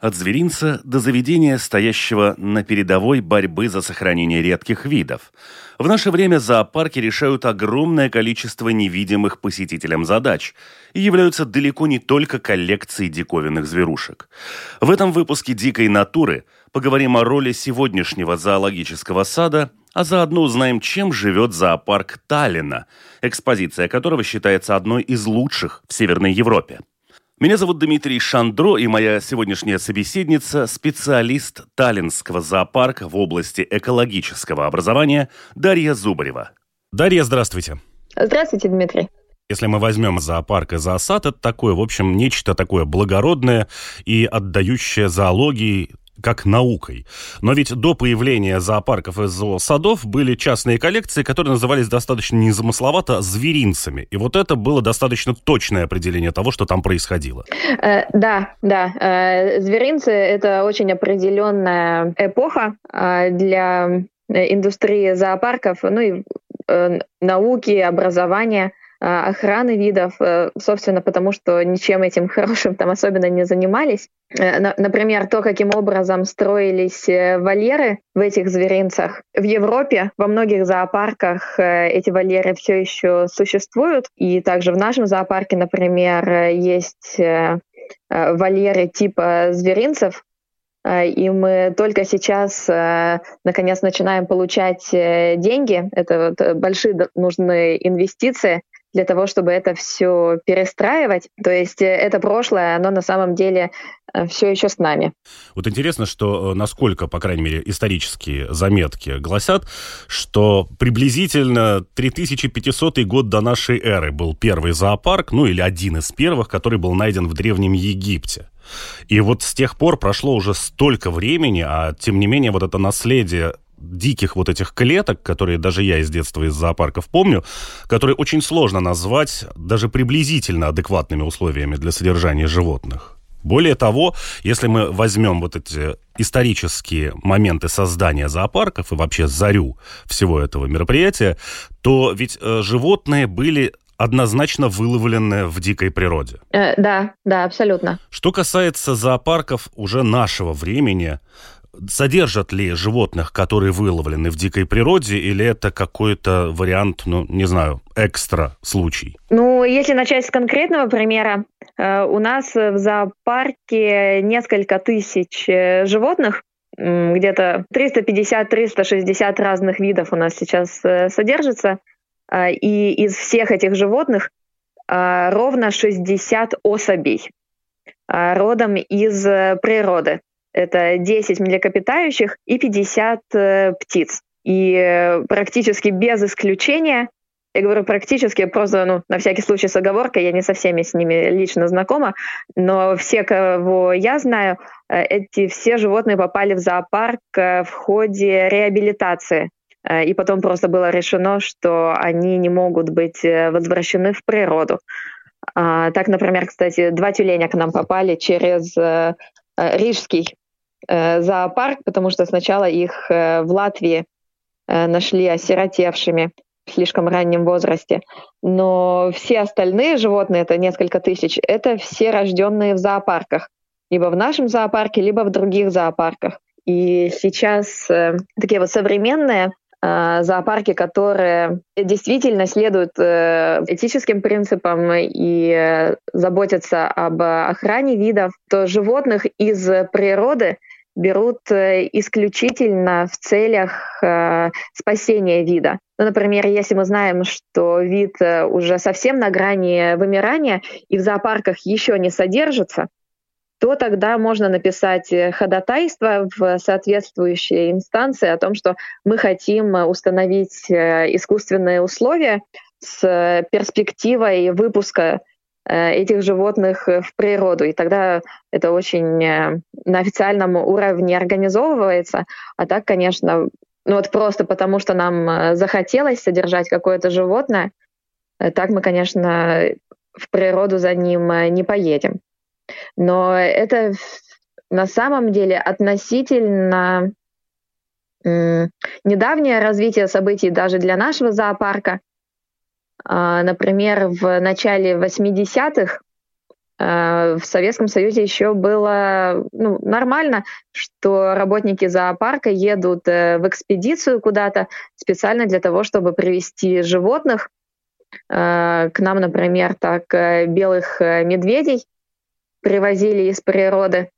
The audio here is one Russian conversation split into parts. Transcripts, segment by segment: От зверинца до заведения, стоящего на передовой борьбы за сохранение редких видов. В наше время зоопарки решают огромное количество невидимых посетителям задач и являются далеко не только коллекцией диковинных зверушек. В этом выпуске «Дикой натуры» поговорим о роли сегодняшнего зоологического сада, а заодно узнаем, чем живет зоопарк Таллинна, экспозиция которого считается одной из лучших в Северной Европе. Меня зовут Дмитрий Шандро, и моя сегодняшняя собеседница – специалист Таллиннского зоопарка в области экологического образования Дарья Зубарева. Дарья, здравствуйте. Здравствуйте, Дмитрий. Если мы возьмем зоопарк и зоосад, это такое, в общем, нечто такое благородное и отдающее зоологии как наукой. Но ведь до появления зоопарков и зоосадов были частные коллекции, которые назывались достаточно незамысловато зверинцами. И вот это было достаточно точное определение того, что там происходило. Да. Зверинцы – это очень определенная эпоха для индустрии зоопарков, ну и науки, образования, охраны видов, собственно, потому что ничем этим хорошим там особенно не занимались. Например, то, каким образом строились вольеры в этих зверинцах. В Европе во многих зоопарках эти вольеры все еще существуют. И также в нашем зоопарке, например, есть вольеры типа зверинцев. И мы только сейчас, наконец, начинаем получать деньги. Это вот большие нужны инвестиции для того, чтобы это все перестраивать. То есть это прошлое, оно на самом деле все еще с нами. Вот интересно, что насколько, по крайней мере, исторические заметки гласят, что приблизительно 3500 год до нашей эры был первый зоопарк, ну или один из первых, который был найден в Древнем Египте. И вот с тех пор прошло уже столько времени, а тем не менее вот это наследие диких вот этих клеток, которые даже я из детства из зоопарков помню, которые очень сложно назвать даже приблизительно адекватными условиями для содержания животных. Более того, если мы возьмем вот эти исторические моменты создания зоопарков и вообще зарю всего этого мероприятия, то ведь животные были однозначно выловленное в дикой природе. Да, абсолютно. Что касается зоопарков уже нашего времени, содержат ли животных, которые выловлены в дикой природе, или это какой-то вариант, экстра случай? Если начать с конкретного примера, у нас в зоопарке несколько тысяч животных, где-то 350-360 разных видов у нас сейчас содержится. И из всех этих животных ровно 60 особей родом из природы. Это 10 млекопитающих и 50 птиц. И практически без исключения, я говорю практически, просто на всякий случай с оговоркой, я не со всеми с ними лично знакома, но все, кого я знаю, эти все животные попали в зоопарк в ходе реабилитации. И потом просто было решено, что они не могут быть возвращены в природу. Так, например, кстати, 2 тюленя к нам попали через Рижский зоопарк, потому что сначала их в Латвии нашли осиротевшими в слишком раннем возрасте. Но все остальные животные, это несколько тысяч, это все рожденные в зоопарках. Либо в нашем зоопарке, либо в других зоопарках. И сейчас такие вот современные зоопарки, которые действительно следуют этическим принципам и заботятся об охране видов, то животных из природы берут исключительно в целях спасения вида. Например, если мы знаем, что вид уже совсем на грани вымирания и в зоопарках еще не содержится, то тогда можно написать ходатайство в соответствующей инстанции о том, что мы хотим установить искусственные условия с перспективой выпуска этих животных в природу. И тогда это очень на официальном уровне организовывается, а так, конечно, ну вот просто потому, что нам захотелось содержать какое-то животное, так мы, конечно, в природу за ним не поедем. Но это на самом деле относительно недавнее развитие событий даже для нашего зоопарка. Например, в начале 80-х в Советском Союзе еще было нормально, что работники зоопарка едут в экспедицию куда-то специально для того, чтобы привезти животных. К нам, например, так белых медведей привозили из природы.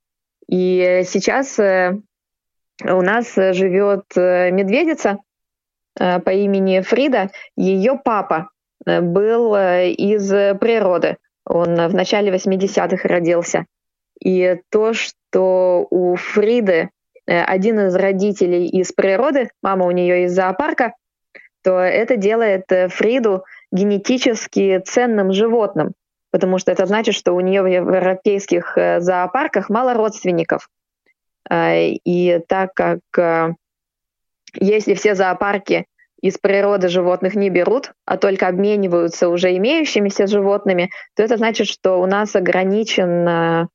И сейчас у нас живет медведица по имени Фрида. Ее папа был из природы. Он в начале 80-х родился. И то, что у Фриды один из родителей из природы, мама у нее из зоопарка, то это делает Фриду генетически ценным животным, потому что это значит, что у нее в европейских зоопарках мало родственников. И так как если все зоопарки из природы животных не берут, а только обмениваются уже имеющимися животными, то это значит, что у нас ограничена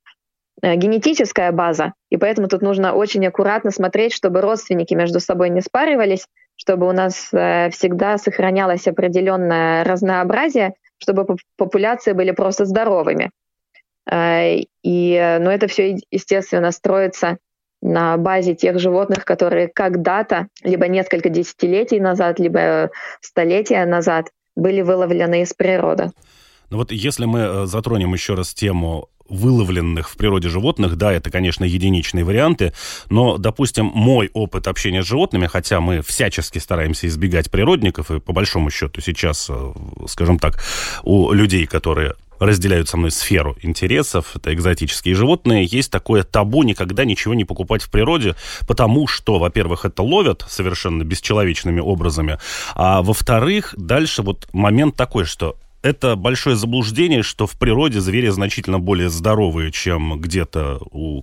генетическая база, и поэтому тут нужно очень аккуратно смотреть, чтобы родственники между собой не спаривались, чтобы у нас всегда сохранялось определенное разнообразие, чтобы популяции были просто здоровыми. И это все, естественно, строится на базе тех животных, которые когда-то, либо несколько десятилетий назад, либо столетия назад были выловлены из природы. Ну вот если мы затронем еще раз тему выловленных в природе животных, да, это, конечно, единичные варианты, но, допустим, мой опыт общения с животными, хотя мы всячески стараемся избегать природников, и по большому счету сейчас, скажем так, у людей, которые разделяют со мной сферу интересов, это экзотические животные, есть такое табу никогда ничего не покупать в природе, потому что, во-первых, это ловят совершенно бесчеловечными образами, а во-вторых, дальше вот момент такой, что это большое заблуждение, что в природе звери значительно более здоровые, чем где-то у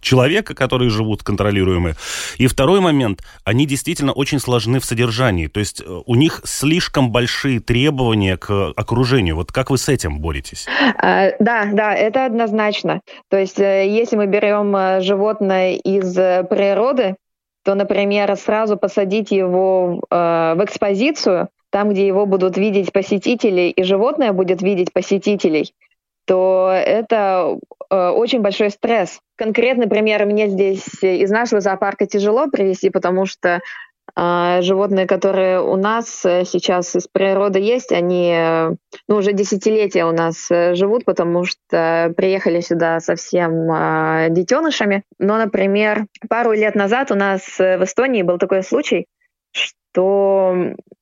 человека, которые живут контролируемые. И второй момент, они действительно очень сложны в содержании, то есть у них слишком большие требования к окружению. Вот как вы с этим боретесь? Да, это однозначно. То есть если мы берем животное из природы, то, например, сразу посадить его в экспозицию, там, где его будут видеть посетители, и животное будет видеть посетителей, то это очень большой стресс. Конкретный пример мне здесь из нашего зоопарка тяжело привести, потому что животные, которые у нас сейчас из природы есть, они уже десятилетия у нас живут, потому что приехали сюда совсем детенышами. Но, например, пару лет назад у нас в Эстонии был такой случай, что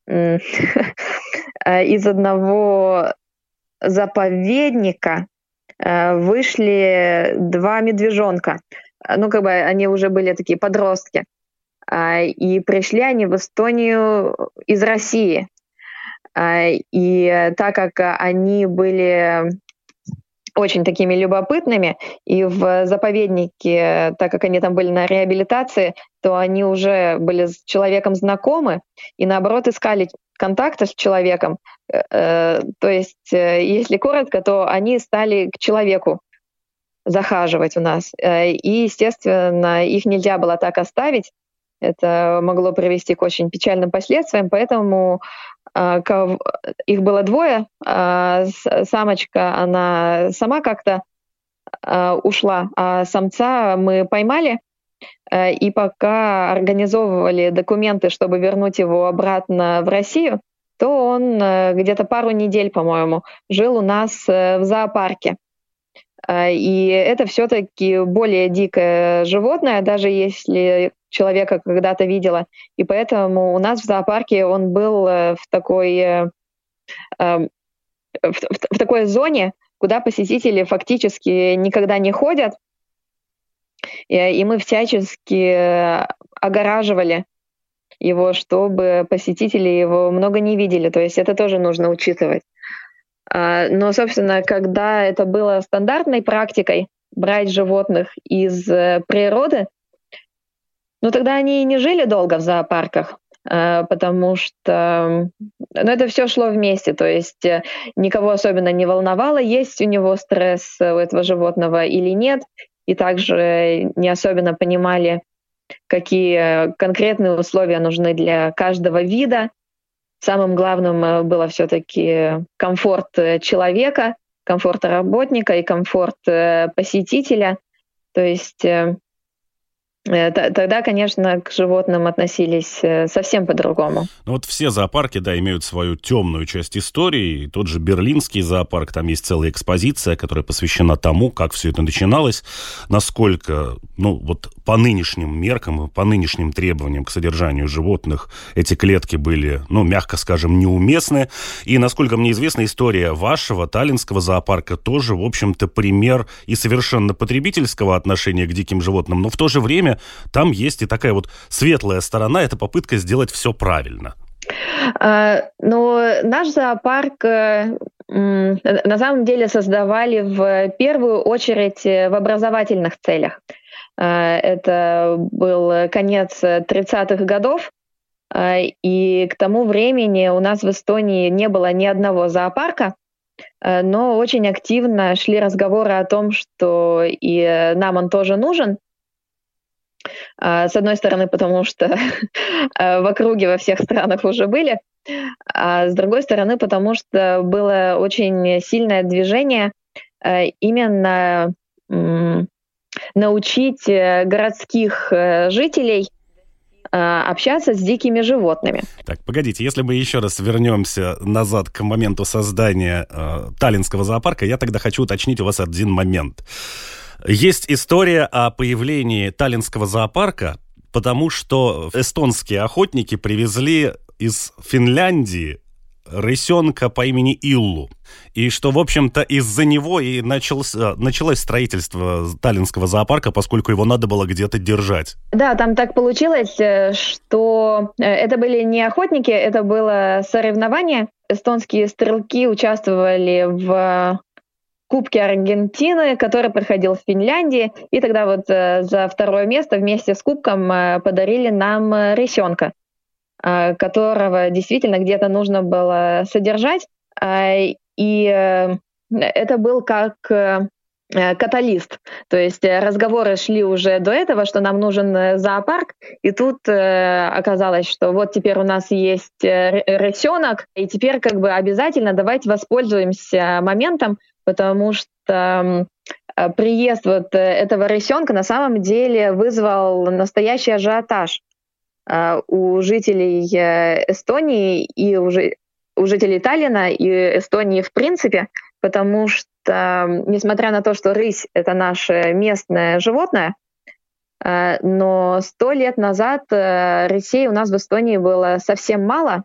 из одного заповедника вышли два медвежонка. Они уже были такие подростки. И пришли они в Эстонию из России. И так как они были очень такими любопытными, и в заповеднике, так как они там были на реабилитации, то они уже были с человеком знакомы и, наоборот, искали контакта с человеком. То есть, если коротко, то они стали к человеку захаживать у нас. И, естественно, их нельзя было так оставить. Это могло привести к очень печальным последствиям, поэтому их было двое. Самочка, она сама как-то ушла, а самца мы поймали. И пока организовывали документы, чтобы вернуть его обратно в Россию, то он где-то пару недель, по-моему, жил у нас в зоопарке. И это все-таки более дикое животное, даже если человека когда-то видела. И поэтому у нас в зоопарке он был в такой зоне, куда посетители фактически никогда не ходят. И мы всячески огораживали его, чтобы посетители его много не видели. То есть это тоже нужно учитывать. Но, собственно, когда это было стандартной практикой, брать животных из природы, но тогда они не жили долго в зоопарках, потому что это все шло вместе, то есть никого особенно не волновало, есть у него стресс у этого животного или нет, и также не особенно понимали, какие конкретные условия нужны для каждого вида. Самым главным было все-таки комфорт человека, комфорт работника и комфорт посетителя. То есть тогда, конечно, к животным относились совсем по-другому. Ну вот все зоопарки, да, имеют свою темную часть истории. Тот же Берлинский зоопарк, там есть целая экспозиция, которая посвящена тому, как все это начиналось, насколько, ну вот по нынешним меркам, по нынешним требованиям к содержанию животных эти клетки были, ну, мягко скажем, неуместны. И, насколько мне известно, история вашего таллиннского зоопарка тоже, в общем-то, пример и совершенно потребительского отношения к диким животным, но в то же время там есть и такая вот светлая сторона, это попытка сделать все правильно. Но наш зоопарк на самом деле создавали в первую очередь в образовательных целях. Это был конец 30-х годов, и к тому времени у нас в Эстонии не было ни одного зоопарка, но очень активно шли разговоры о том, что и нам он тоже нужен. С одной стороны, потому что в округе во всех странах уже были, а с другой стороны, потому что было очень сильное движение именно научить городских жителей общаться с дикими животными. Так, погодите, если мы еще раз вернемся назад к моменту создания таллиннского зоопарка, я тогда хочу уточнить у вас один момент. Есть история о появлении таллиннского зоопарка, потому что эстонские охотники привезли из Финляндии рысенка по имени Иллу. И что, в общем-то, из-за него и началось строительство таллиннского зоопарка, поскольку его надо было где-то держать. Да, там так получилось, что это были не охотники, это было соревнование. Эстонские стрелки участвовали в Кубке Аргентины, который проходил в Финляндии. И тогда вот за второе место вместе с кубком подарили нам рысенка, которого действительно где-то нужно было содержать. И это был как каталист. То есть разговоры шли уже до этого, что нам нужен зоопарк. И тут оказалось, что вот теперь у нас есть рысенок, и теперь как бы обязательно давайте воспользуемся моментом, потому что приезд вот этого рысенка на самом деле вызвал настоящий ажиотаж у жителей Эстонии и у жителей Таллина и Эстонии в принципе, потому что, несмотря на то, что рысь — это наше местное животное, но 100 лет назад рысей у нас в Эстонии было совсем мало,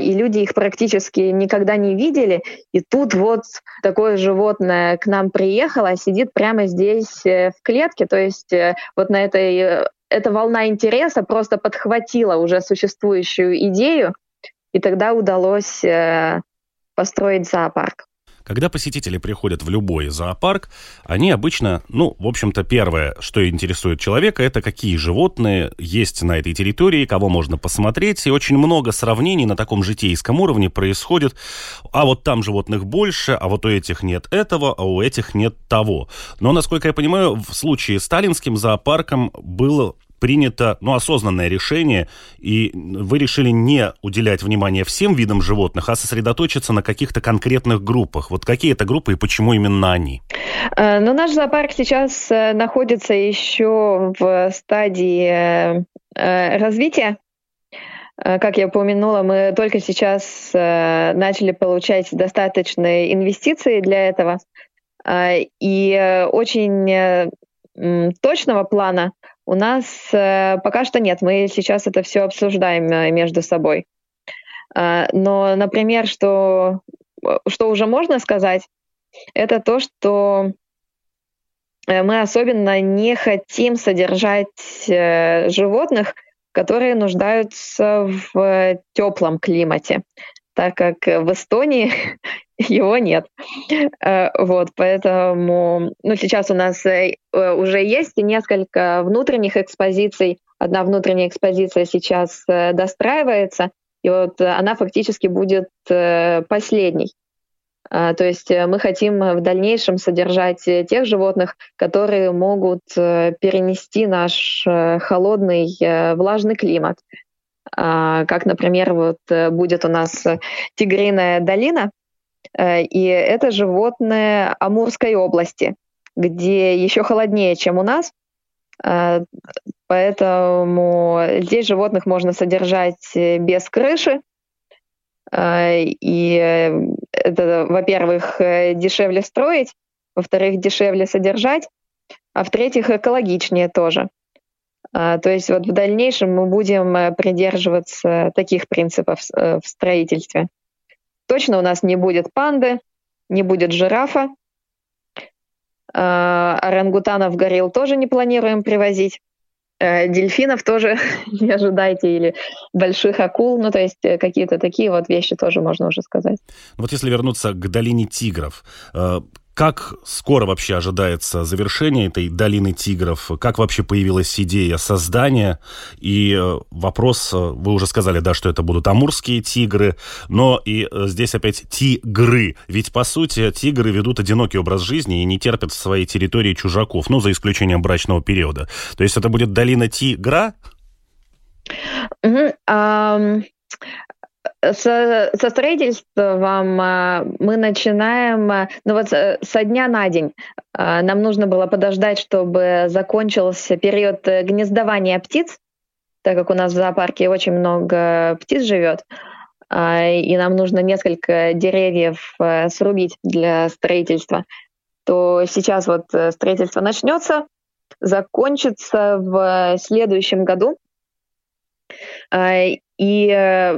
и люди их практически никогда не видели. И тут вот такое животное к нам приехало, сидит прямо здесь в клетке. То есть вот на эта волна интереса просто подхватила уже существующую идею, и тогда удалось построить зоопарк. Когда посетители приходят в любой зоопарк, они обычно, ну, в общем-то, первое, что интересует человека, это какие животные есть на этой территории, кого можно посмотреть. И очень много сравнений на таком житейском уровне происходит. А вот там животных больше, а вот у этих нет этого, а у этих нет того. Но, насколько я понимаю, в случае с таллиннским зоопарком было принято, ну, осознанное решение, и вы решили не уделять внимания всем видам животных, а сосредоточиться на каких-то конкретных группах. Вот какие это группы и почему именно они? Ну, наш зоопарк сейчас находится еще в стадии развития. Как я упомянула, мы только сейчас начали получать достаточные инвестиции для этого. И очень точного плана у нас пока что нет, мы сейчас это все обсуждаем между собой. Но, например, что уже можно сказать, это то, что мы особенно не хотим содержать животных, которые нуждаются в теплом климате. так как в Эстонии его нет. Вот, поэтому сейчас у нас уже есть несколько внутренних экспозиций. Одна внутренняя экспозиция сейчас достраивается, и вот она фактически будет последней. То есть мы хотим в дальнейшем содержать тех животных, которые могут перенести наш холодный, влажный климат. Как, например, вот будет у нас тигриная долина, и это животное Амурской области, где еще холоднее, чем у нас. Поэтому здесь животных можно содержать без крыши. И это, во-первых, дешевле строить, во-вторых, дешевле содержать, а в-третьих, экологичнее тоже. То есть вот в дальнейшем мы будем придерживаться таких принципов в строительстве. Точно у нас не будет панды, не будет жирафа. Орангутанов, горилл тоже не планируем привозить. Дельфинов тоже не ожидайте, или больших акул, то есть какие-то такие вот вещи тоже можно уже сказать. Вот если вернуться к долине тигров, как скоро вообще ожидается завершение этой долины тигров? Как вообще появилась идея создания? И вопрос, вы уже сказали, да, что это будут амурские тигры, но и здесь опять тигры. Ведь, по сути, тигры ведут одинокий образ жизни и не терпят в своей территории чужаков, за исключением брачного периода. То есть это будет долина тигра? Со строительством мы начинаем со дня на день. Нам нужно было подождать, чтобы закончился период гнездования птиц, так как у нас в зоопарке очень много птиц живет, и нам нужно несколько деревьев срубить для строительства. То сейчас вот строительство начнется, закончится в следующем году. И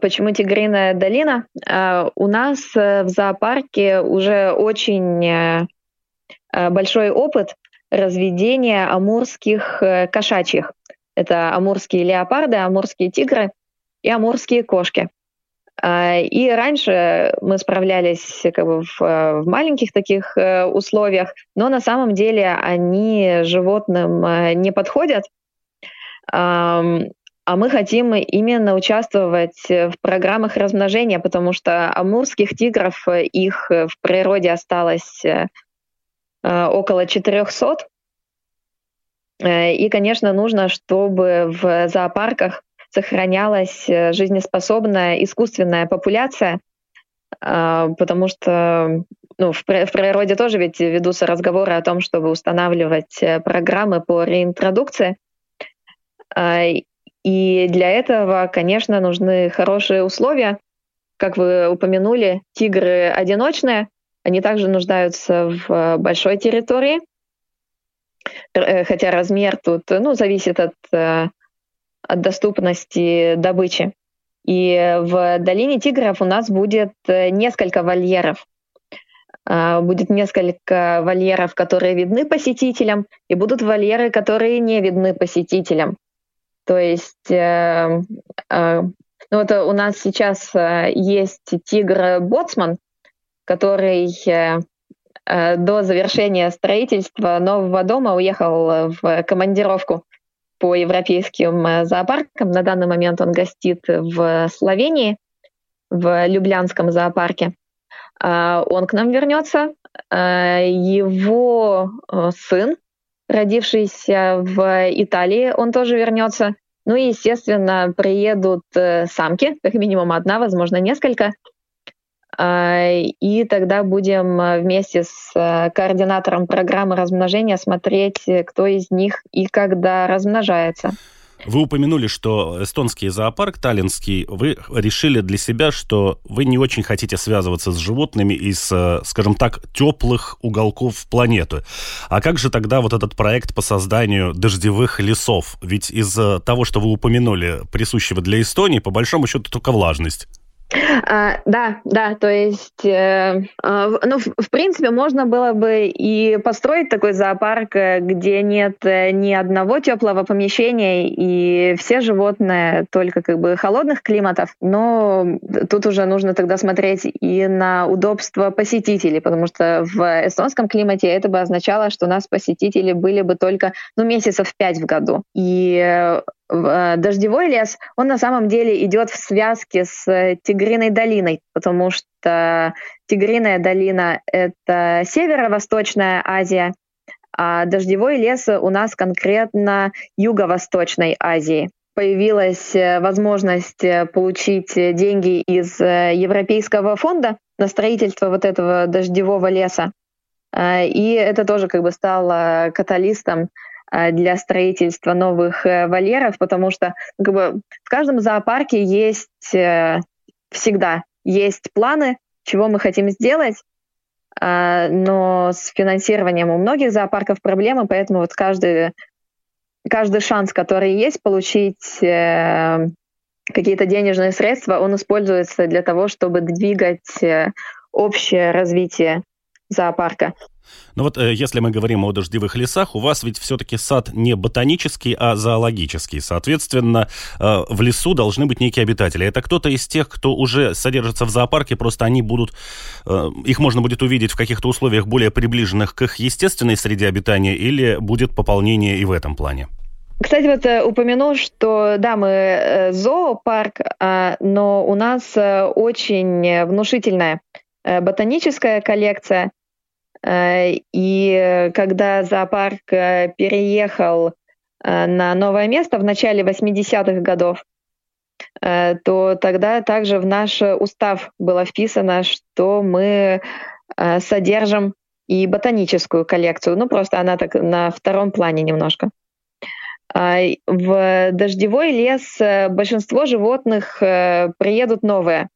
почему тигриная долина? У нас в зоопарке уже очень большой опыт разведения амурских кошачьих. Это амурские леопарды, амурские тигры и амурские кошки. И раньше мы справлялись в маленьких таких условиях, но на самом деле они животным не подходят. А мы хотим именно участвовать в программах размножения, потому что амурских тигров, их в природе осталось около 400. И, конечно, нужно, чтобы в зоопарках сохранялась жизнеспособная искусственная популяция, потому что в природе тоже ведь ведутся разговоры о том, чтобы устанавливать программы по реинтродукции. И для этого, конечно, нужны хорошие условия. Как вы упомянули, тигры одиночные, они также нуждаются в большой территории, хотя размер тут зависит от доступности добычи. И в долине тигров у нас будет несколько вольеров. Будет несколько вольеров, которые видны посетителям, и будут вольеры, которые не видны посетителям. То есть у нас сейчас есть тигр Боцман, который до завершения строительства нового дома уехал в командировку по европейским зоопаркам. На данный момент он гостит в Словении, в Люблянском зоопарке. Он к нам вернется. Его сын, родившийся в Италии, он тоже вернется. И, естественно, приедут самки, как минимум одна, возможно, несколько. И тогда будем вместе с координатором программы размножения смотреть, кто из них и когда размножается. Вы упомянули, что эстонский зоопарк, таллиннский, вы решили для себя, что вы не очень хотите связываться с животными из, скажем так, теплых уголков планеты. А как же тогда вот этот проект по созданию дождевых лесов? Ведь из того, что вы упомянули, присущего для Эстонии, по большому счету только влажность. Да, то есть, в принципе, можно было бы и построить такой зоопарк, где нет ни одного теплого помещения, и все животные только как бы холодных климатов, но тут уже нужно тогда смотреть и на удобство посетителей, потому что в эстонском климате это бы означало, что у нас посетители были бы только месяцев 5 в году, и дождевой лес, он на самом деле идет в связке с Тигриной долиной, потому что Тигриная долина — это северо-восточная Азия, а дождевой лес у нас конкретно юго-восточной Азии. Появилась возможность получить деньги из Европейского фонда на строительство вот этого дождевого леса, и это тоже как бы стало каталистом для строительства новых вольеров, потому что как бы в каждом зоопарке всегда есть планы, чего мы хотим сделать, но с финансированием у многих зоопарков проблемы, поэтому вот каждый шанс, который есть, получить какие-то денежные средства, он используется для того, чтобы двигать общее развитие зоопарка. Ну вот, если мы говорим о дождевых лесах, у вас ведь все-таки сад не ботанический, а зоологический. Соответственно, в лесу должны быть некие обитатели. Это кто-то из тех, кто уже содержится в зоопарке, просто они будут, их можно будет увидеть в каких-то условиях более приближенных к их естественной среде обитания, или будет пополнение и в этом плане? Кстати, вот упомяну, что да, мы зоопарк, но у нас очень внушительная ботаническая коллекция. И когда зоопарк переехал на новое место в начале 80-х годов, то тогда также в наш устав было вписано, что мы содержим и ботаническую коллекцию. Просто она так на втором плане немножко. В дождевой лес большинство животных приедут новые.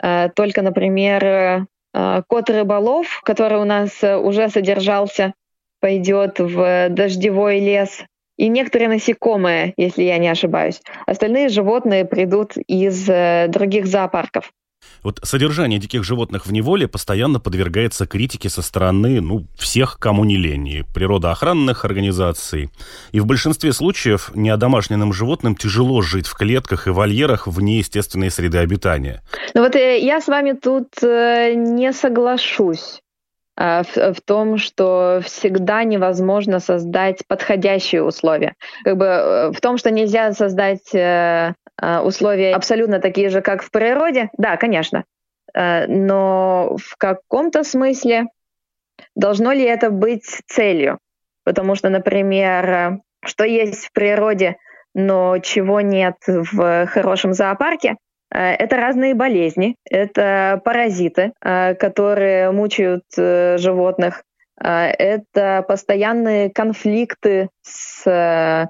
Только, например, кот рыболов, который у нас уже содержался, пойдет в дождевой лес. И некоторые насекомые, если я не ошибаюсь. Остальные животные придут из других зоопарков. Вот содержание диких животных в неволе постоянно подвергается критике со стороны всех, кому не лень, природоохранных организаций. И в большинстве случаев неодомашненным животным тяжело жить в клетках и вольерах вне естественной среды обитания. Я с вами тут не соглашусь в том, что всегда невозможно создать подходящие условия. В том, что нельзя создать условия абсолютно такие же, как в природе, да, конечно. Но в каком-то смысле должно ли это быть целью? Потому что, например, что есть в природе, но чего нет в хорошем зоопарке, это разные болезни, это паразиты, которые мучают животных, это постоянные конфликты с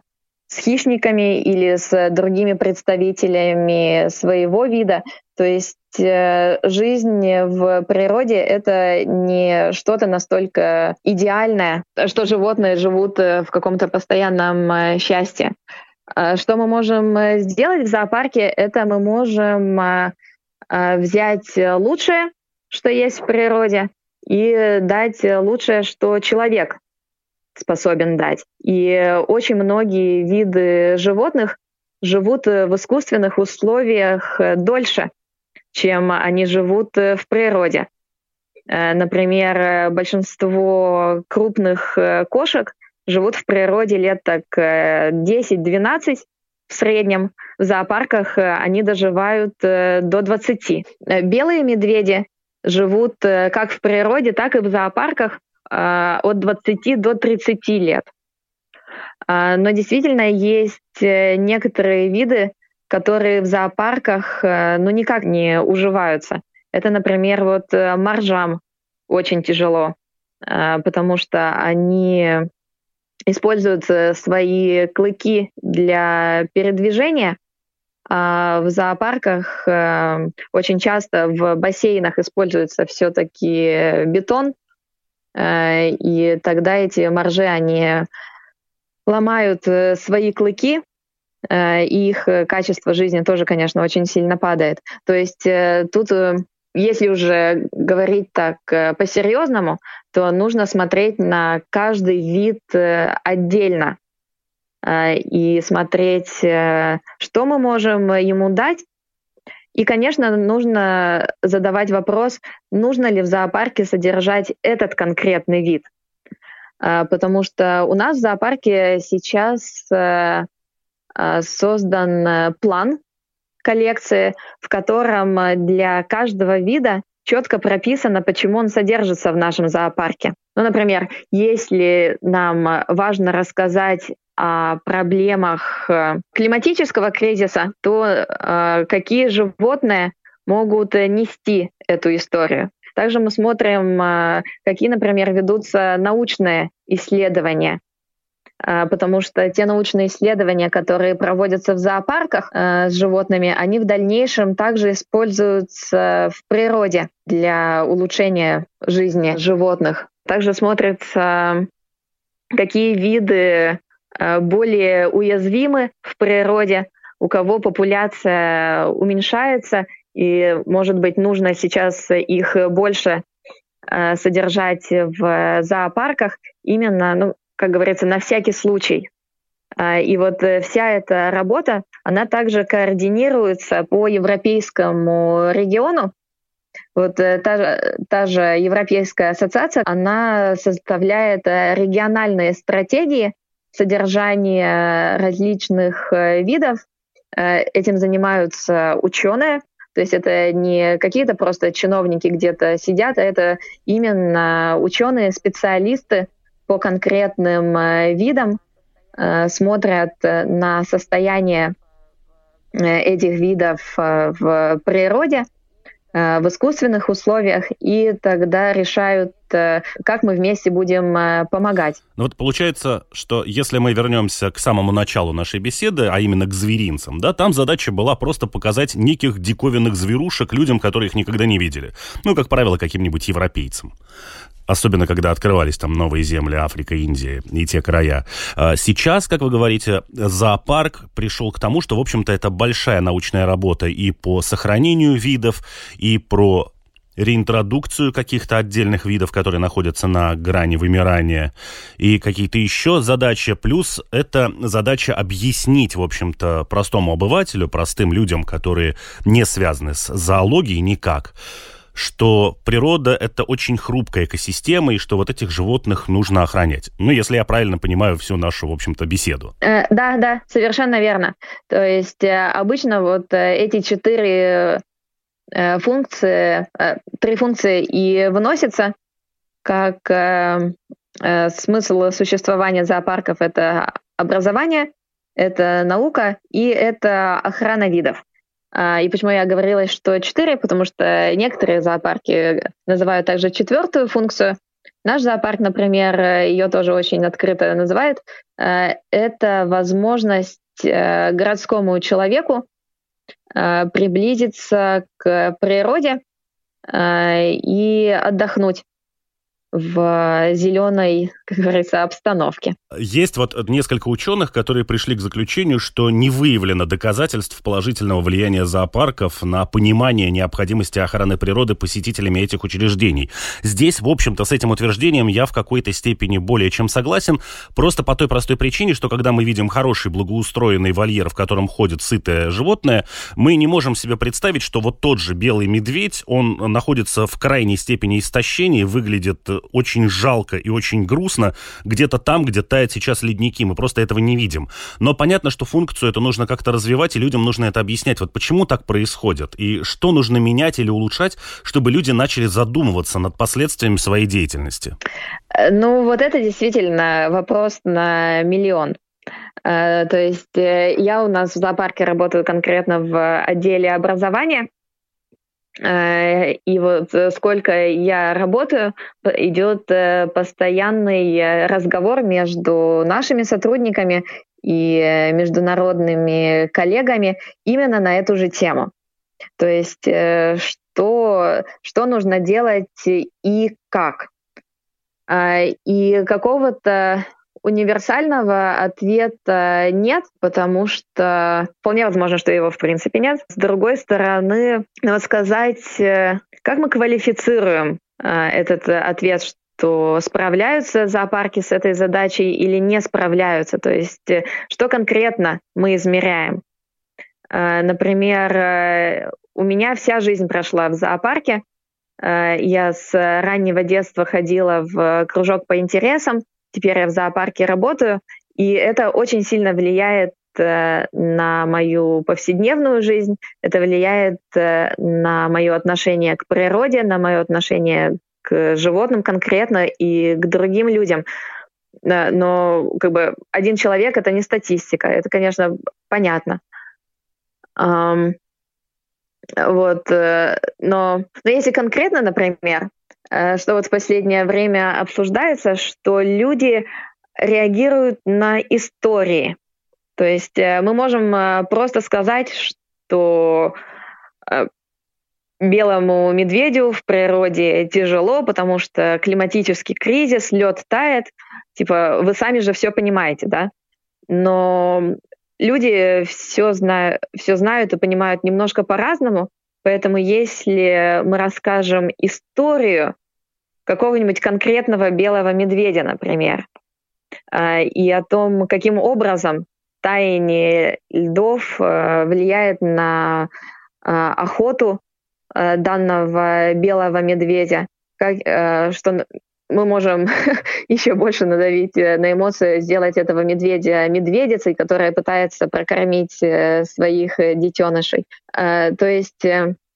хищниками или с другими представителями своего вида. То есть жизнь в природе — это не что-то настолько идеальное, что животные живут в каком-то постоянном счастье. Что мы можем сделать в зоопарке, это мы можем взять лучшее, что есть в природе, и дать лучшее, что человек способен дать. И очень многие виды животных живут в искусственных условиях дольше, чем они живут в природе. Например, большинство крупных кошек живут в природе лет так 10-12 в среднем. В зоопарках они доживают до 20. Белые медведи живут как в природе, так и в зоопарках от 20 до 30 лет. Но действительно есть некоторые виды, которые в зоопарках никак не уживаются. Это, например, моржам очень тяжело, потому что они используют свои клыки для передвижения. В зоопарках очень часто в бассейнах используется все-таки бетон, и тогда эти моржи, они ломают свои клыки, их качество жизни тоже, конечно, очень сильно падает. То есть тут, если уже говорить так по-серьезному, то нужно смотреть на каждый вид отдельно и смотреть, что мы можем ему дать. И, конечно, нужно задавать вопрос, нужно ли в зоопарке содержать этот конкретный вид. Потому что у нас в зоопарке сейчас создан план коллекции, в котором для каждого вида четко прописано, почему он содержится в нашем зоопарке. Ну, например, если нам важно рассказать о проблемах климатического кризиса, то какие животные могут нести эту историю. Также мы смотрим, какие, например, ведутся научные исследования, потому что те научные исследования, которые проводятся в зоопарках с животными, они в дальнейшем также используются в природе для улучшения жизни животных. Также смотрится, какие виды более уязвимы в природе, у кого популяция уменьшается, и, может быть, нужно сейчас их больше содержать в зоопарках именно, ну, как говорится, на всякий случай. И вот вся эта работа, она также координируется по европейскому региону. Вот та же Европейская ассоциация, она составляет региональные стратегии содержания различных видов. Этим занимаются ученые. То есть это не какие-то просто чиновники где-то сидят, а это именно ученые, специалисты по конкретным видам смотрят на состояние этих видов в природе, в искусственных условиях, и тогда решают, как мы вместе будем помогать. Ну вот получается, что если мы вернемся к самому началу нашей беседы, а именно к зверинцам, да, там задача была просто показать неких диковинных зверушек людям, которые их никогда не видели. Ну, как правило, каким-нибудь европейцам. Особенно, когда открывались там новые земли, Африка, Индия и те края. Сейчас, как вы говорите, зоопарк пришел к тому, что, в общем-то, это большая научная работа и по сохранению видов, и про реинтродукцию каких-то отдельных видов, которые находятся на грани вымирания, и какие-то еще задачи. Плюс это задача объяснить, в общем-то, простому обывателю, простым людям, которые не связаны с зоологией никак, что природа — это очень хрупкая экосистема, и что вот этих животных нужно охранять. Ну, если я правильно понимаю всю нашу, в общем-то, беседу. Да, совершенно верно. То есть обычно вот эти три функции и выносятся как смысл существования зоопарков. Это образование, это наука и это охрана видов. И почему я говорила, что 4, потому что некоторые зоопарки называют также 4-ю функцию. Наш зоопарк, например, ее тоже очень открыто называет. Это возможность городскому человеку приблизиться к природе и отдохнуть в зеленой, как говорится, обстановке. Есть вот несколько ученых, которые пришли к заключению, что не выявлено доказательств положительного влияния зоопарков на понимание необходимости охраны природы посетителями этих учреждений. Здесь, в общем-то, с этим утверждением я в какой-то степени более чем согласен, просто по той простой причине, что когда мы видим хороший благоустроенный вольер, в котором ходит сытое животное, мы не можем себе представить, что вот тот же белый медведь, он находится в крайней степени истощения, выглядит очень жалко и очень грустно где-то там, где тают сейчас ледники. Мы просто этого не видим. Но понятно, что функцию эту нужно как-то развивать, и людям нужно это объяснять. Вот почему так происходит, и что нужно менять или улучшать, чтобы люди начали задумываться над последствиями своей деятельности? Ну, вот это действительно вопрос на миллион. То есть я у нас в зоопарке работаю конкретно в отделе образования, и вот сколько я работаю, идет постоянный разговор между нашими сотрудниками и международными коллегами именно на эту же тему. То есть что нужно делать и как. И какого-то Универсального ответа нет, потому что вполне возможно, что его в принципе нет. С другой стороны, надо сказать, как мы квалифицируем этот ответ, что справляются зоопарки с этой задачей или не справляются, то есть что конкретно мы измеряем. Например, у меня вся жизнь прошла в зоопарке, я с раннего детства ходила в кружок по интересам, теперь я в зоопарке работаю, и это очень сильно влияет на мою повседневную жизнь, это влияет на мое отношение к природе, на мое отношение к животным конкретно и к другим людям. Но как бы один человек — это не статистика, это, конечно, понятно. Но если конкретно, например, что вот в последнее время обсуждается, что люди реагируют на истории. То есть мы можем просто сказать, что белому медведю в природе тяжело, потому что климатический кризис, лед тает. Типа, вы сами же все понимаете, да? Но люди все знают и понимают немножко по-разному. Поэтому если мы расскажем историю какого-нибудь конкретного белого медведя, например, и о том, каким образом таяние льдов влияет на охоту данного белого медведя, что мы можем еще больше надавить на эмоции, сделать этого медведя медведицей, которая пытается прокормить своих детенышей. То есть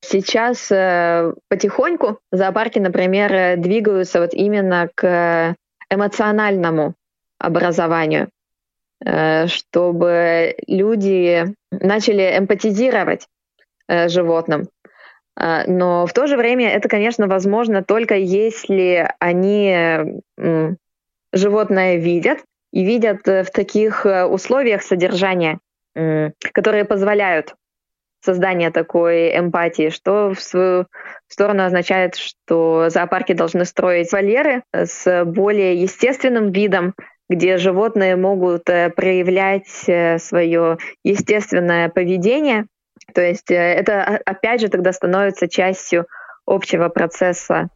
сейчас потихоньку зоопарки, например, двигаются вот именно к эмоциональному образованию, чтобы люди начали эмпатизировать животным. Но в то же время это, конечно, возможно только если они животное видят, и видят в таких условиях содержания, которые позволяют создание такой эмпатии, что в свою сторону означает, что зоопарки должны строить вольеры с более естественным видом, где животные могут проявлять свое естественное поведение. То есть это, опять же, тогда становится частью общего процесса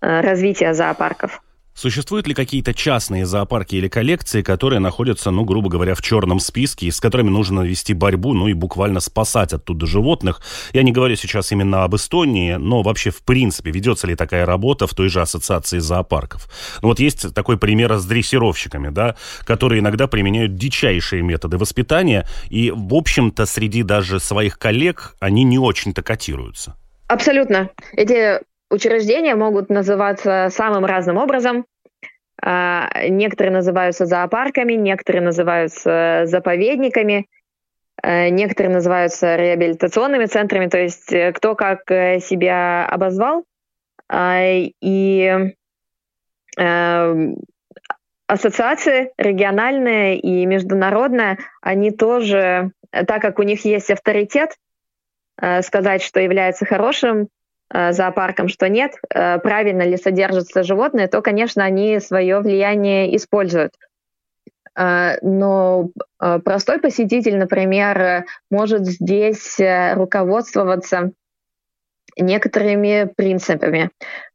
развития зоопарков. Существуют ли какие-то частные зоопарки или коллекции, которые находятся, грубо говоря, в черном списке, и с которыми нужно вести борьбу, и буквально спасать оттуда животных? Я не говорю сейчас именно об Эстонии, но вообще, в принципе, ведется ли такая работа в той же ассоциации зоопарков? Вот есть такой пример с дрессировщиками, да, которые иногда применяют дичайшие методы воспитания, и, в общем-то, среди даже своих коллег они не очень-то котируются. Абсолютно. Эти учреждения могут называться самым разным образом. Некоторые называются зоопарками, некоторые называются заповедниками, некоторые называются реабилитационными центрами, то есть кто как себя обозвал. И ассоциации региональные и международные, они тоже, так как у них есть авторитет, сказать, что является хорошим зоопарком, что нет, правильно ли содержатся животные, то, конечно, они свое влияние используют. Но простой посетитель, например, может здесь руководствоваться некоторыми принципами.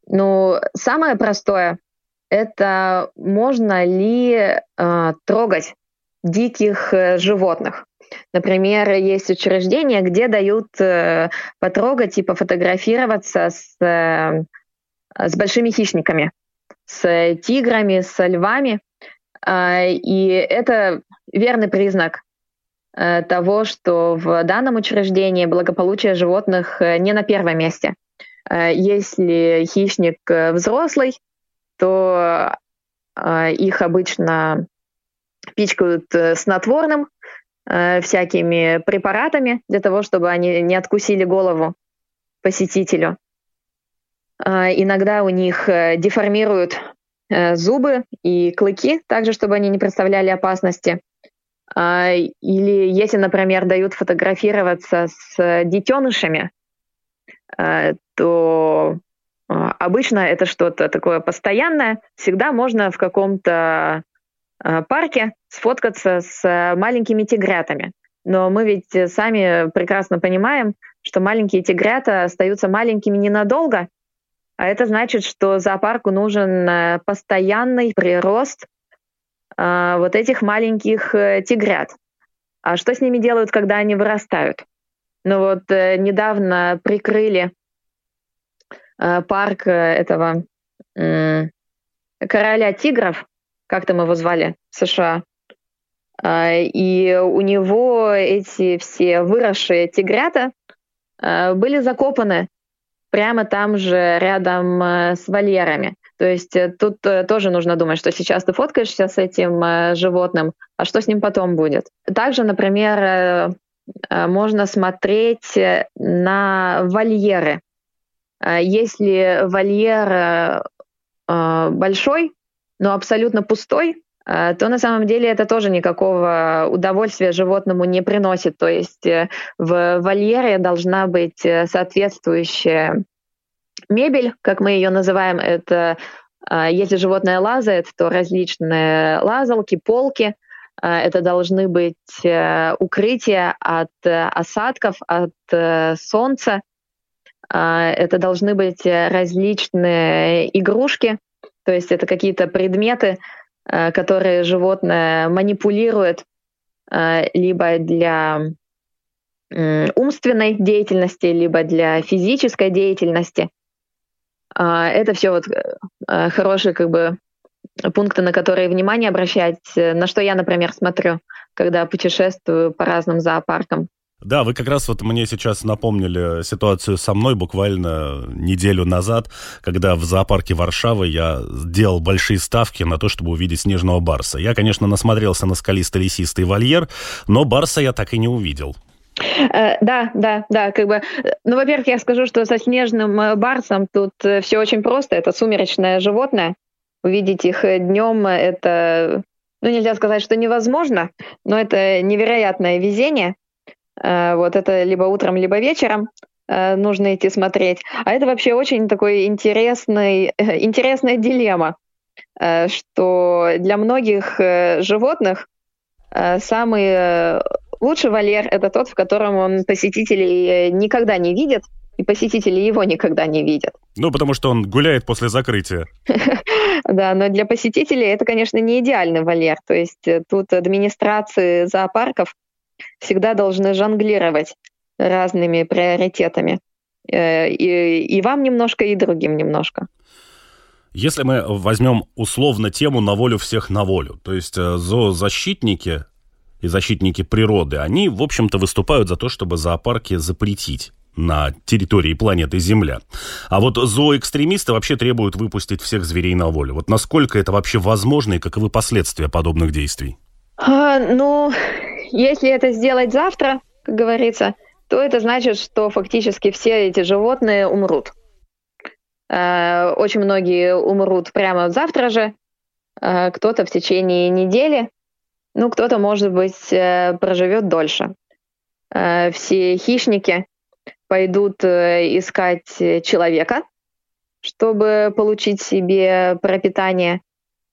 Но самое простое — это можно ли трогать диких животных. Например, есть учреждения, где дают потрогать и пофотографироваться с большими хищниками, с тиграми, с львами. И это верный признак того, что в данном учреждении благополучие животных не на первом месте. Если хищник взрослый, то их обычно пичкают снотворным, всякими препаратами для того, чтобы они не откусили голову посетителю. Иногда у них деформируют зубы и клыки, также, чтобы они не представляли опасности. Или если, например, дают фотографироваться с детенышами, то обычно это что-то такое постоянное, всегда можно в каком-то парке сфоткаться с маленькими тигрятами. Но мы ведь сами прекрасно понимаем, что маленькие тигрята остаются маленькими ненадолго, а это значит, что зоопарку нужен постоянный прирост вот этих маленьких тигрят. А что с ними делают, когда они вырастают? Ну вот недавно прикрыли парк этого короля тигров, как там его звали, в США. И у него эти все выросшие тигрята были закопаны прямо там же, рядом с вольерами. То есть тут тоже нужно думать, что сейчас ты фоткаешься с этим животным, а что с ним потом будет. Также, например, можно смотреть на вольеры. Если вольер большой, но абсолютно пустой, то на самом деле это тоже никакого удовольствия животному не приносит. То есть в вольере должна быть соответствующая мебель, как мы ее называем. Это если животное лазает, то различные лазалки, полки. Это должны быть укрытия от осадков, от солнца. Это должны быть различные игрушки, то есть это какие-то предметы, которые животное манипулирует либо для умственной деятельности, либо для физической деятельности. Это все вот хорошие как бы пункты, на которые внимание обращать, на что я, например, смотрю, когда путешествую по разным зоопаркам. Да, вы как раз вот мне сейчас напомнили ситуацию со мной буквально неделю назад, когда в зоопарке Варшавы я делал большие ставки на то, чтобы увидеть снежного барса. Я, конечно, насмотрелся на скалисто-лесистый вольер, но барса я так и не увидел. Да, как бы. Ну, во-первых, я скажу, что со снежным барсом тут все очень просто. Это сумеречное животное. Увидеть их днем — это, нельзя сказать, что невозможно, но это невероятное везение. Вот это либо утром, либо вечером нужно идти смотреть. А это вообще очень такой интересная дилемма, что для многих животных самый лучший вольер — это тот, в котором он посетителей никогда не видит, и посетители его никогда не видят. Ну, потому что он гуляет после закрытия. Да, но для посетителей это, конечно, не идеальный вольер. То есть тут администрации зоопарков всегда должны жонглировать разными приоритетами. И вам немножко, и другим немножко. Если мы возьмем условно тему «на волю всех на волю», то есть зоозащитники и защитники природы, они, в общем-то, выступают за то, чтобы зоопарки запретить на территории планеты Земля. А вот зооэкстремисты вообще требуют выпустить всех зверей на волю. Вот насколько это вообще возможно и каковы последствия подобных действий? Если это сделать завтра, как говорится, то это значит, что фактически все эти животные умрут. Очень многие умрут прямо завтра же, кто-то в течение недели, кто-то, может быть, проживет дольше. Все хищники пойдут искать человека, чтобы получить себе пропитание.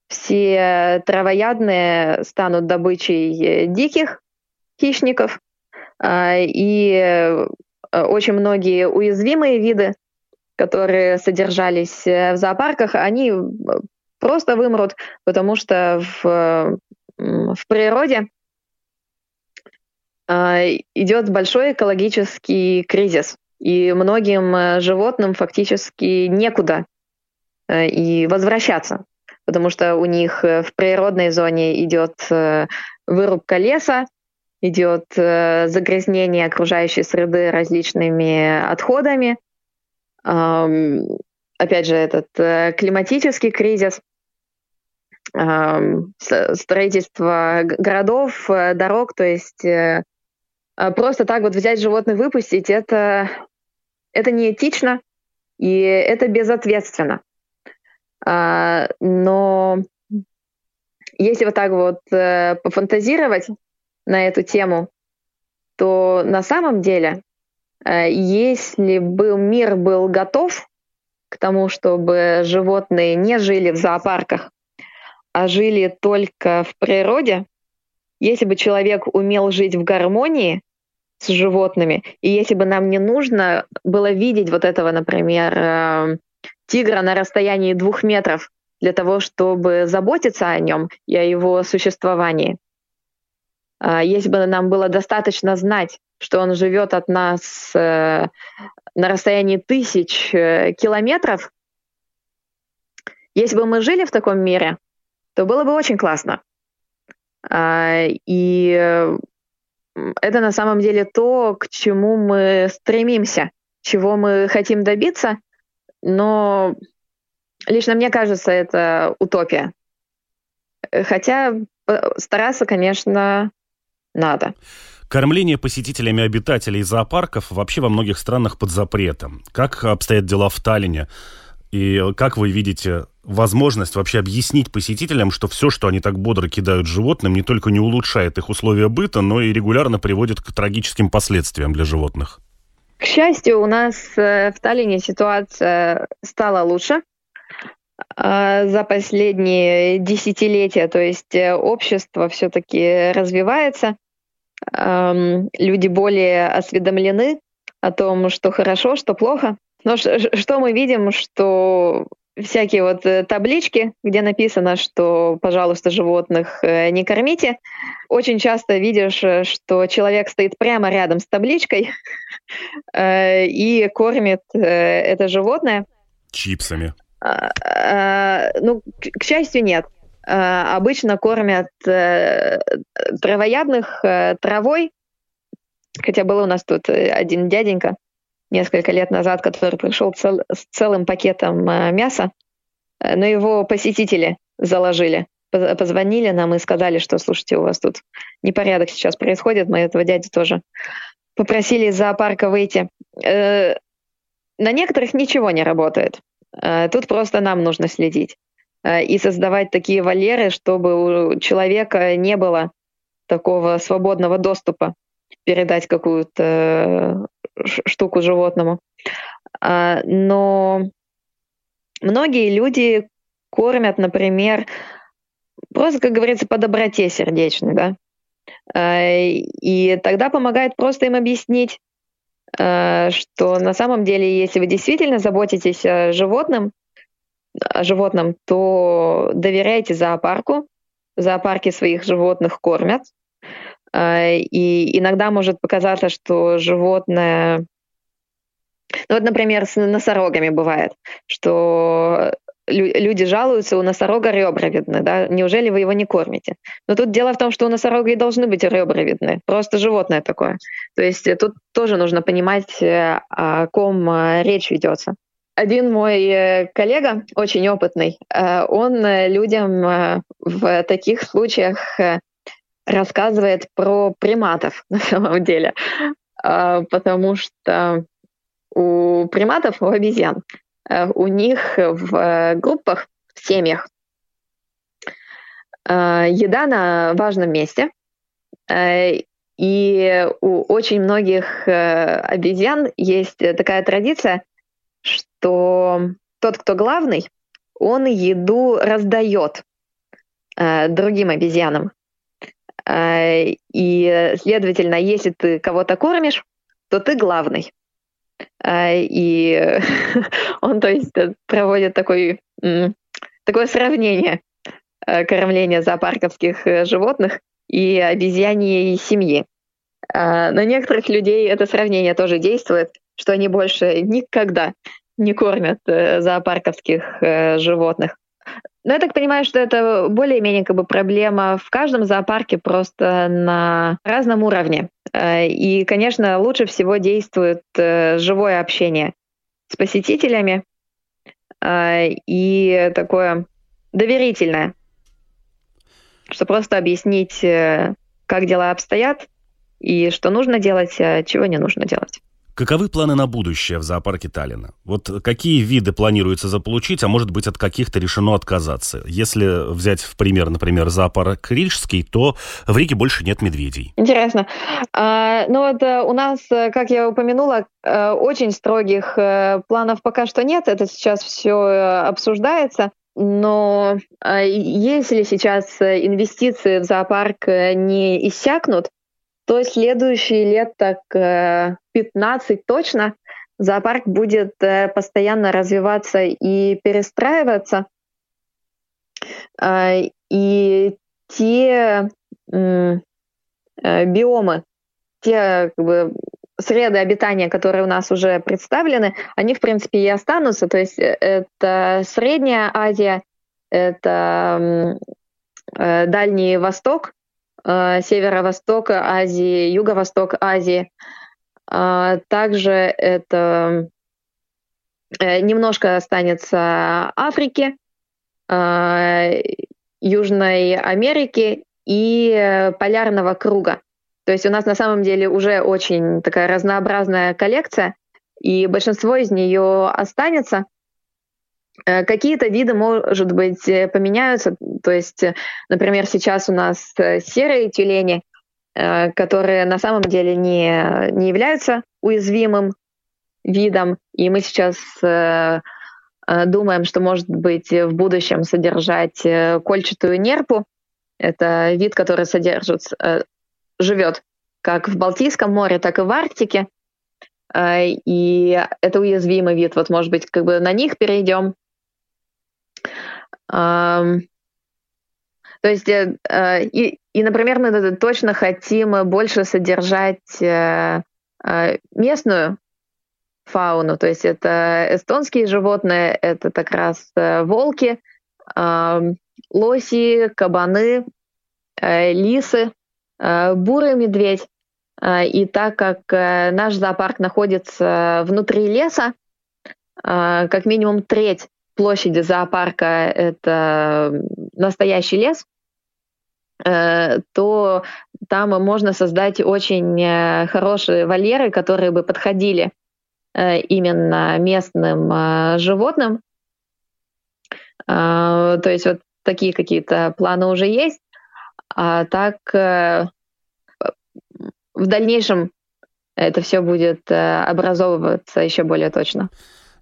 Все травоядные станут добычей диких хищников, и очень многие уязвимые виды, которые содержались в зоопарках, они просто вымрут, потому что в природе идет большой экологический кризис, и многим животным фактически некуда и возвращаться, потому что у них в природной зоне идет вырубка леса, идет загрязнение окружающей среды различными отходами. Опять же, этот климатический кризис, строительство городов, дорог. То есть просто так вот взять животных, выпустить, это неэтично и это безответственно. Но если вот так вот пофантазировать на эту тему, то на самом деле, если бы мир был готов к тому, чтобы животные не жили в зоопарках, а жили только в природе, если бы человек умел жить в гармонии с животными, и если бы нам не нужно было видеть вот этого, например, тигра на расстоянии 2 метров для того, чтобы заботиться о нем и о его существовании, если бы нам было достаточно знать, что он живет от нас на расстоянии 1000 километров, если бы мы жили в таком мире, то было бы очень классно. И это на самом деле то, к чему мы стремимся, чего мы хотим добиться, но лично мне кажется, это утопия. Хотя стараться, конечно, надо. Кормление посетителями обитателей зоопарков вообще во многих странах под запретом. Как обстоят дела в Таллине? И как вы видите возможность вообще объяснить посетителям, что все, что они так бодро кидают животным, не только не улучшает их условия быта, но и регулярно приводит к трагическим последствиям для животных? К счастью, у нас в Таллине ситуация стала лучше за последние десятилетия. То есть общество все-таки развивается, люди более осведомлены о том, что хорошо, что плохо. Но что мы видим, что всякие вот таблички, где написано, что, пожалуйста, животных не кормите, очень часто видишь, что человек стоит прямо рядом с табличкой и кормит это животное. Чипсами. Ну, к счастью, нет. Обычно кормят травоядных травой, хотя был у нас тут один дяденька несколько лет назад, который пришел с целым пакетом мяса, но его посетители заложили. Позвонили нам и сказали, что, слушайте, у вас тут непорядок сейчас происходит, мы этого дядю тоже попросили из зоопарка выйти. На некоторых ничего не работает. Тут просто нам нужно следить и создавать такие вольеры, чтобы у человека не было такого свободного доступа передать какую-то штуку животному. Но многие люди кормят, например, просто, как говорится, по доброте сердечной, да? И тогда помогает просто им объяснить, что на самом деле, если вы действительно заботитесь о животном, то доверяйте зоопарку. Зоопарки своих животных кормят. И иногда может показаться, что животное... Ну вот, например, с носорогами бывает, что люди жалуются, у носорога ребра видны, да? Неужели вы его не кормите? Но тут дело в том, что у носорога и должны быть ребра видны, просто животное такое. То есть тут тоже нужно понимать, о ком речь ведется. Один мой коллега, очень опытный, он людям в таких случаях рассказывает про приматов на самом деле, потому что у приматов, у обезьян, у них в группах, в семьях еда на важном месте, и у очень многих обезьян есть такая традиция, что тот, кто главный, он еду раздает другим обезьянам. И, следовательно, если ты кого-то кормишь, то ты главный. И он, то есть, проводит такое сравнение кормления зоопарковских животных и обезьяньей семьи. На некоторых людей это сравнение тоже действует, что они больше никогда не кормят зоопарковских животных. Но я так понимаю, что это более-менее как бы проблема в каждом зоопарке, просто на разном уровне. И, конечно, лучше всего действует живое общение с посетителями и такое доверительное, что просто объяснить, как дела обстоят и что нужно делать, а чего не нужно делать. Каковы планы на будущее в зоопарке Таллинна? Вот какие виды планируется заполучить, а может быть, от каких-то решено отказаться? Если взять в пример, например, зоопарк Рижский, то в Риге больше нет медведей. Интересно. Ну вот у нас, как я упомянула, очень строгих планов пока что нет. Это сейчас все обсуждается. Но если сейчас инвестиции в зоопарк не иссякнут, то следующие лет так 15 точно зоопарк будет постоянно развиваться и перестраиваться. И те биомы, те среды обитания, которые у нас уже представлены, они, в принципе, и останутся. То есть это Средняя Азия, это Дальний Восток, Северо-Восток Азии, Юго-Восток Азии. Также это немножко останется Африки, Южной Америки и полярного круга. То есть у нас на самом деле уже очень такая разнообразная коллекция, и большинство из нее останется. Какие-то виды, может быть, поменяются. То есть, например, сейчас у нас серые тюлени, которые на самом деле не являются уязвимым видом. И мы сейчас думаем, что, может быть, в будущем содержать кольчатую нерпу. Это вид, который живет как в Балтийском море, так и в Арктике. И это уязвимый вид. Вот, может быть, на них перейдем. То есть, например, мы точно хотим больше содержать местную фауну. То есть это эстонские животные, это как раз волки, лоси, кабаны, лисы, бурый медведь. И так как наш зоопарк находится внутри леса, как минимум треть площади зоопарка – это настоящий лес, то там можно создать очень хорошие вольеры, которые бы подходили именно местным животным. То есть вот такие какие-то планы уже есть. А так в дальнейшем это все будет образовываться еще более точно.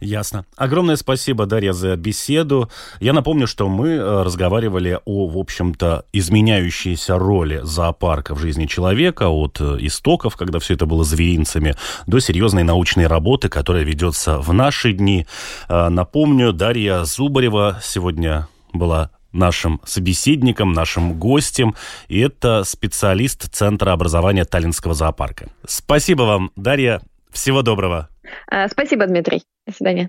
Ясно. Огромное спасибо, Дарья, за беседу. Я напомню, что мы разговаривали о, в общем-то, изменяющейся роли зоопарка в жизни человека от истоков, когда все это было зверинцами, до серьезной научной работы, которая ведется в наши дни. Напомню, Дарья Зубарева сегодня была нашим собеседником, нашим гостем. И это специалист Центра образования Таллиннского зоопарка. Спасибо вам, Дарья. Всего доброго. Спасибо, Дмитрий. До свидания.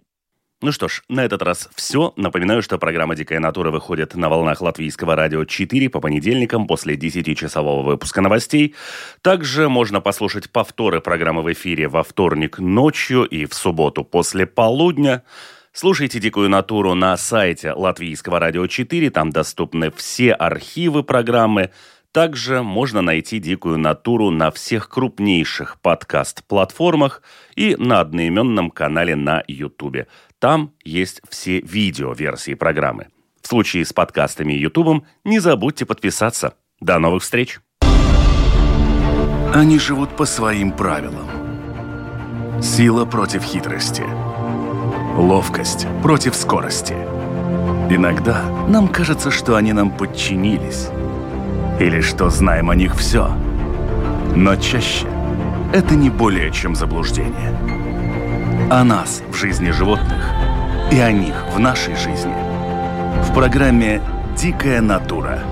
Ну что ж, на этот раз все. Напоминаю, что программа «Дикая натура» выходит на волнах Латвийского радио 4 по понедельникам после 10-часового выпуска новостей. Также можно послушать повторы программы в эфире во вторник ночью и в субботу после полудня. Слушайте «Дикую натуру» на сайте Латвийского радио 4. Там доступны все архивы программы. Также можно найти «Дикую натуру» на всех крупнейших подкаст-платформах и на одноименном канале на Ютубе. Там есть все видео-версии программы. В случае с подкастами и Ютубом не забудьте подписаться. До новых встреч! Они живут по своим правилам. Сила против хитрости. Ловкость против скорости. Иногда нам кажется, что они нам подчинились. Или что знаем о них все. Но чаще это не более чем заблуждение. О нас в жизни животных и о них в нашей жизни. В программе «Дикая натура».